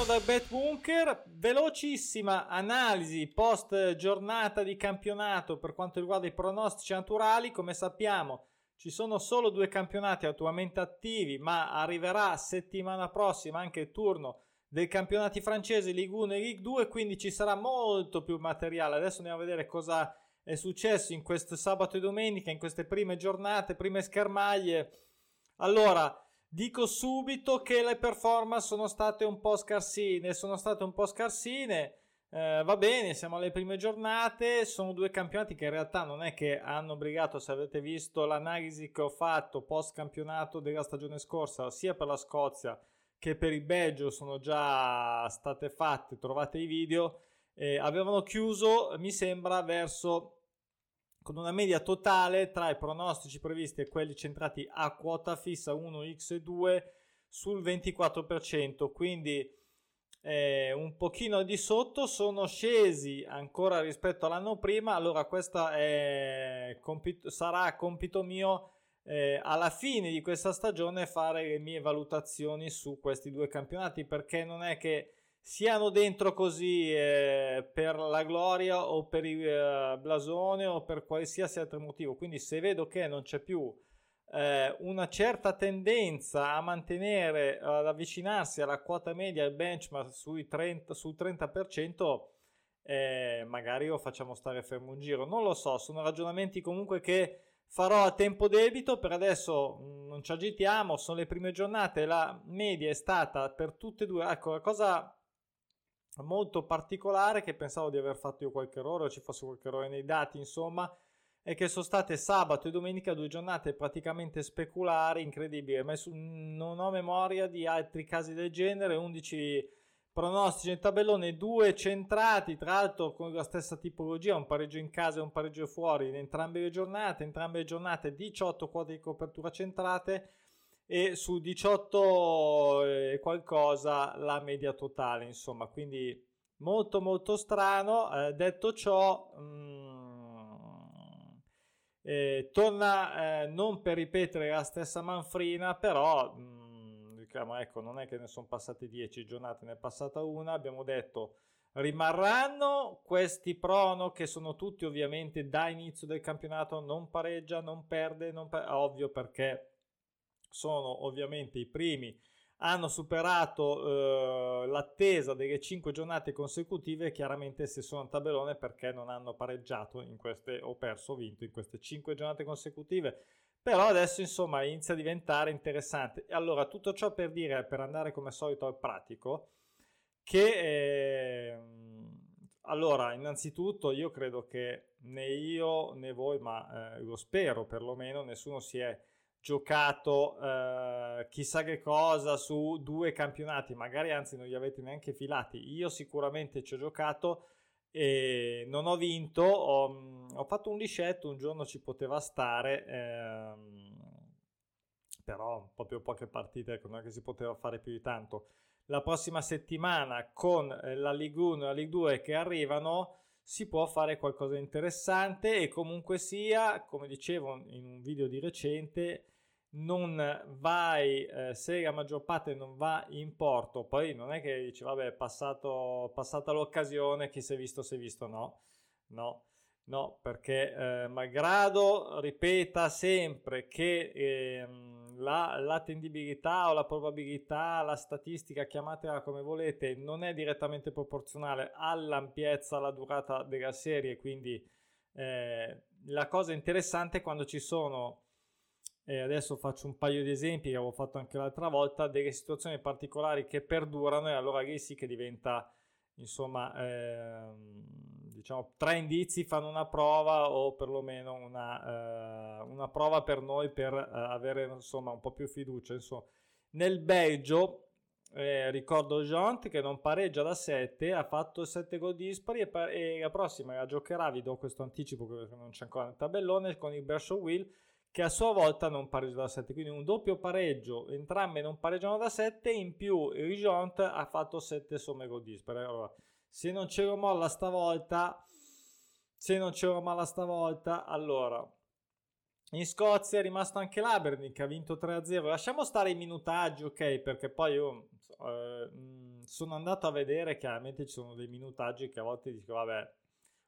Buongiorno da Bet Bunker, velocissima analisi post giornata di campionato per quanto riguarda i pronostici naturali. Come sappiamo ci sono solo 2 campionati attualmente attivi, ma arriverà settimana prossima anche il turno dei campionati francesi Ligue 1 e Ligue 2, quindi ci sarà molto più materiale. Adesso andiamo a vedere cosa è successo in questo sabato e domenica, in queste prime giornate, prime schermaglie. Allora, dico subito che le performance sono state un po' scarsine, va bene, siamo alle prime giornate, sono 2 campionati che in realtà non è che hanno brigato. Se avete visto l'analisi che ho fatto post campionato della stagione scorsa, sia per la Scozia che per il Belgio sono già state fatte, trovate i video, avevano chiuso, mi sembra, verso con una media totale tra i pronostici previsti e quelli centrati a quota fissa 1x2 sul 24%, quindi un pochino di sotto, sono scesi ancora rispetto all'anno prima. Allora questa sarà compito mio alla fine di questa stagione fare le mie valutazioni su questi 2 campionati, perché non è che siano dentro così per la gloria o per il blasone o per qualsiasi altro motivo. Quindi se vedo che non c'è più una certa tendenza a mantenere, ad avvicinarsi alla quota media, al benchmark sul 30%, magari lo facciamo stare fermo un giro. Non lo so, sono ragionamenti comunque che farò a tempo debito. Per adesso non ci agitiamo, sono le prime giornate, la media è stata per tutte e 2. Ecco, la cosa molto particolare che pensavo di aver fatto io qualche errore, o ci fosse qualche errore nei dati, insomma, è che sono state sabato e domenica 2 giornate praticamente speculari, incredibile, ma non ho memoria di altri casi del genere. 11 pronostici nel tabellone, 2 centrati, tra l'altro con la stessa tipologia, un pareggio in casa e un pareggio fuori in entrambe le giornate, 18 quote di copertura centrate e su 18 qualcosa la media totale, insomma, quindi molto molto strano. Detto ciò, torna, non per ripetere la stessa manfrina, però diciamo, ecco, non è che ne sono passate 10 giornate, ne è passata una. Abbiamo detto rimarranno questi prono che sono tutti ovviamente da inizio del campionato, non pareggia, non perde, ovvio, perché sono ovviamente i primi, hanno superato l'attesa delle 5 giornate consecutive. Chiaramente se sono a tabellone perché non hanno pareggiato in queste, o perso o vinto in queste 5 giornate consecutive. Però adesso insomma inizia a diventare interessante. Allora, tutto ciò per dire, per andare come al solito al pratico, che allora innanzitutto io credo che né io né voi, ma lo spero perlomeno, nessuno si è giocato chissà che cosa su 2 campionati, magari anzi non li avete neanche filati. Io sicuramente ci ho giocato e non ho vinto, ho fatto un liscetto, un giorno ci poteva stare, però proprio poche partite, ecco, non è che si poteva fare più di tanto. La prossima settimana con la Ligue 1 e la Ligue 2 che arrivano si può fare qualcosa di interessante, e comunque sia, come dicevo in un video di recente, non vai, se la maggior parte non va in porto, poi non è che dici vabbè, passata l'occasione, chi si è visto si è visto. No, perché malgrado ripeta sempre che la tendibilità o la probabilità, la statistica, chiamatela come volete, non è direttamente proporzionale all'ampiezza, alla durata della serie. Quindi la cosa interessante è quando ci sono, adesso faccio un paio di esempi che avevo fatto anche l'altra volta, delle situazioni particolari che perdurano, e allora lì sì che diventa, insomma, diciamo 3 indizi fanno una prova, o perlomeno una prova per noi, per avere insomma un po' più fiducia, insomma. Nel Belgio ricordo Jont che non pareggia da 7, ha fatto 7 gol dispari, e la prossima la giocherà, vi do questo anticipo perché non c'è ancora nel tabellone, con il Bercio Will che a sua volta non pareggia da 7, quindi un doppio pareggio, entrambe non pareggiano da 7, in più il Jont ha fatto 7 somme gol dispari. Allora, se non c'ero molla stavolta, allora in Scozia è rimasto anche Labernick che ha vinto 3-0. Lasciamo stare i minutaggi, ok, perché poi io sono andato a vedere, chiaramente ci sono dei minutaggi che a volte dico vabbè,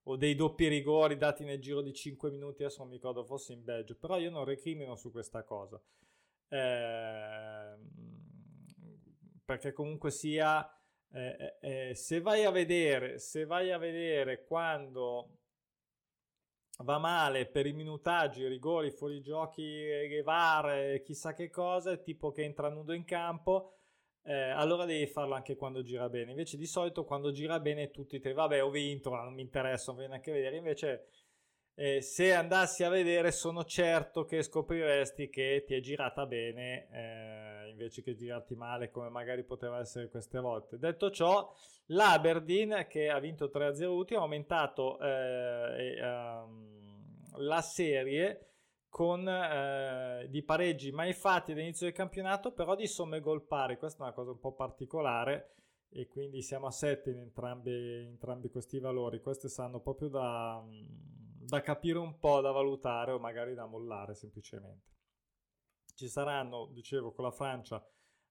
o dei doppi rigori dati nel giro di 5 minuti, adesso non mi ricordo, fosse in Belgio, però io non recrimino su questa cosa, perché comunque sia se vai a vedere quando va male per i minutaggi, i rigori, i fuorigiochi, i VAR, chissà che cosa, tipo che entra nudo in campo, allora devi farlo anche quando gira bene. Invece di solito quando gira bene tutti te, vabbè, ho vinto, non mi interessa, non voglio neanche vedere. Invece se andassi a vedere sono certo che scopriresti che ti è girata bene, invece che girarti male come magari poteva essere queste volte. Detto ciò, l'Aberdeen, che ha vinto 3-0 ultimo, ha aumentato la serie con di pareggi mai fatti all'inizio del campionato, però di somme gol pari. Questa è una cosa un po' particolare, e quindi siamo a 7 in entrambi questi valori. Queste sanno proprio da capire un po', da valutare o magari da mollare semplicemente. Ci saranno, dicevo, con la Francia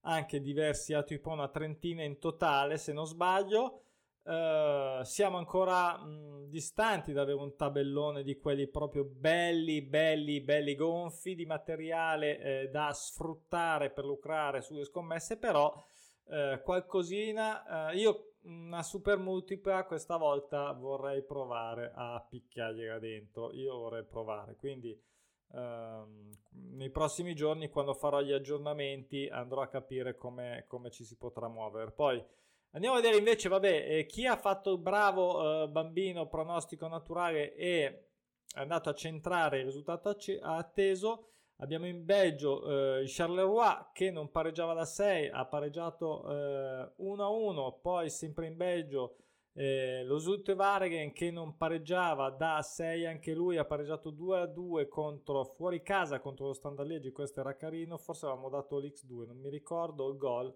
anche diversi altri, tipo una trentina in totale se non sbaglio. Siamo ancora distanti da avere un tabellone di quelli proprio belli gonfi di materiale da sfruttare per lucrare sulle scommesse, però qualcosina, io una super multipla questa volta vorrei provare a picchiargliela dentro, quindi nei prossimi giorni, quando farò gli aggiornamenti, andrò a capire come ci si potrà muovere. Poi andiamo a vedere invece, chi ha fatto il bravo bambino pronostico naturale e è andato a centrare il risultato atteso. Abbiamo in Belgio il Charleroi, che non pareggiava da 6, ha pareggiato 1-1, poi sempre in Belgio lo Zutte-Waregen, che non pareggiava da 6 anche lui, ha pareggiato 2-2 fuori casa contro lo Standard Liegi. Questo era carino, forse avevamo dato l'X2, non mi ricordo il gol.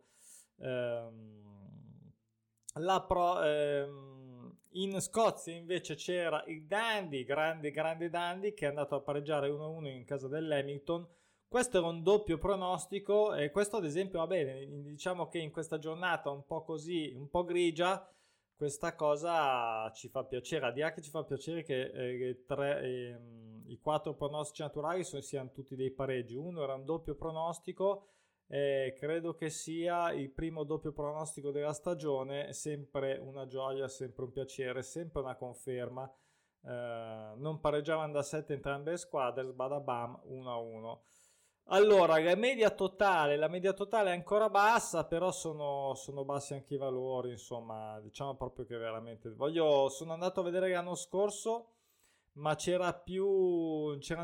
In Scozia invece c'era il Dandy, grande Dandy, che è andato a pareggiare 1-1 in casa dell'Hamilton. Questo era un doppio pronostico, e questo ad esempio va bene, diciamo che in questa giornata un po' così, un po' grigia, questa cosa ci fa piacere. ADH ci fa piacere che i 4 pronostici naturali siano tutti dei pareggi. Uno era un doppio pronostico, credo che sia il primo doppio pronostico della stagione, sempre una gioia, sempre un piacere, sempre una conferma. Non pareggiavano da 7 entrambe le squadre, sbadabam, 1-1. Allora la media totale è ancora bassa, però sono bassi anche i valori, insomma, diciamo proprio che veramente sono andato a vedere l'anno scorso, ma c'erano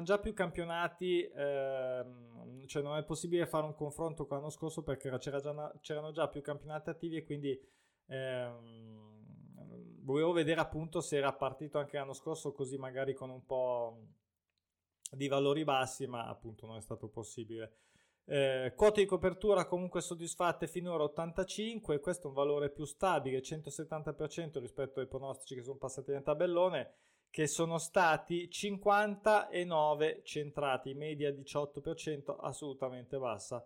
già più campionati, cioè non è possibile fare un confronto con l'anno scorso perché c'erano già più campionati attivi, e quindi volevo vedere appunto se era partito anche l'anno scorso così, magari con un po' di valori bassi, ma appunto non è stato possibile. Quote di copertura comunque soddisfatte finora 85, questo è un valore più stabile, 170% rispetto ai pronostici che sono passati nel tabellone, che sono stati 59 centrati, media 18%, assolutamente bassa,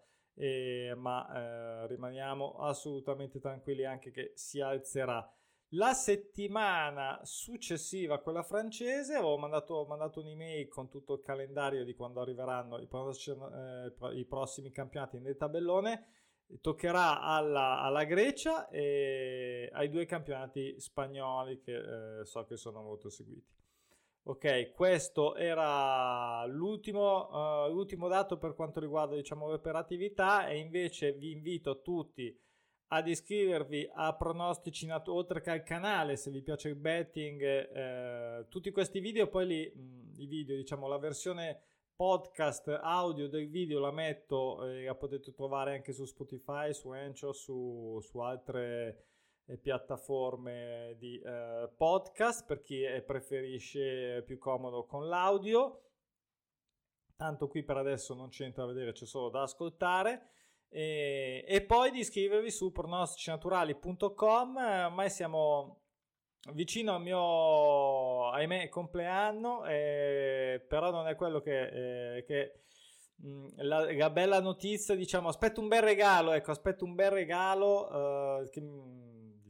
ma rimaniamo assolutamente tranquilli anche che si alzerà. La settimana successiva, quella francese, ho mandato un'email con tutto il calendario di quando arriveranno i prossimi campionati nel tabellone. Toccherà alla Grecia e ai 2 campionati spagnoli che so che sono molto seguiti. Ok, questo era l'ultimo dato per quanto riguarda, diciamo, l'operatività, e invece vi invito tutti ad iscrivervi a Pronostici Naturali, oltre che al canale se vi piace il betting. Tutti questi video, poi i video, diciamo, la versione podcast audio del video la metto, la potete trovare anche su Spotify, su Anchor, su altre piattaforme di podcast, per chi preferisce più comodo con l'audio. Tanto qui per adesso non c'entra a vedere, c'è solo da ascoltare. E poi di iscrivervi su pronosticinaturali.com. Ormai siamo vicino al mio, ahimè, compleanno, però non è quello che la bella notizia, diciamo. Aspetto un bel regalo, che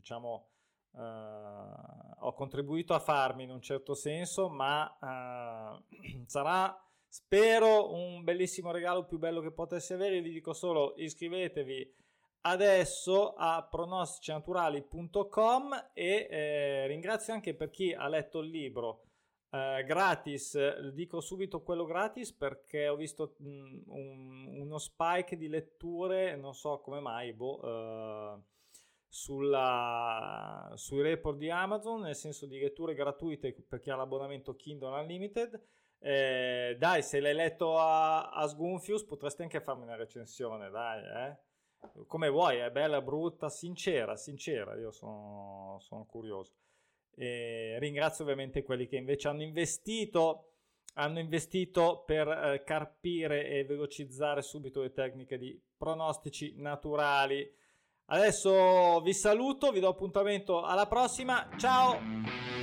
diciamo, ho contribuito a farmi in un certo senso, ma sarà, spero, un bellissimo regalo, più bello che potessi avere. Vi dico solo iscrivetevi adesso a pronosticinaturali.com e ringrazio anche per chi ha letto il libro gratis. Dico subito quello gratis perché ho visto uno spike di letture, non so come mai, sui report di Amazon, nel senso di letture gratuite per chi ha l'abbonamento Kindle Unlimited. Dai, se l'hai letto a sgonfius potresti anche farmi una recensione, dai, come vuoi, è bella, brutta, sincera, io sono curioso. E ringrazio ovviamente quelli che invece hanno investito per carpire e velocizzare subito le tecniche di pronostici naturali. Adesso vi saluto, vi do appuntamento alla prossima, ciao!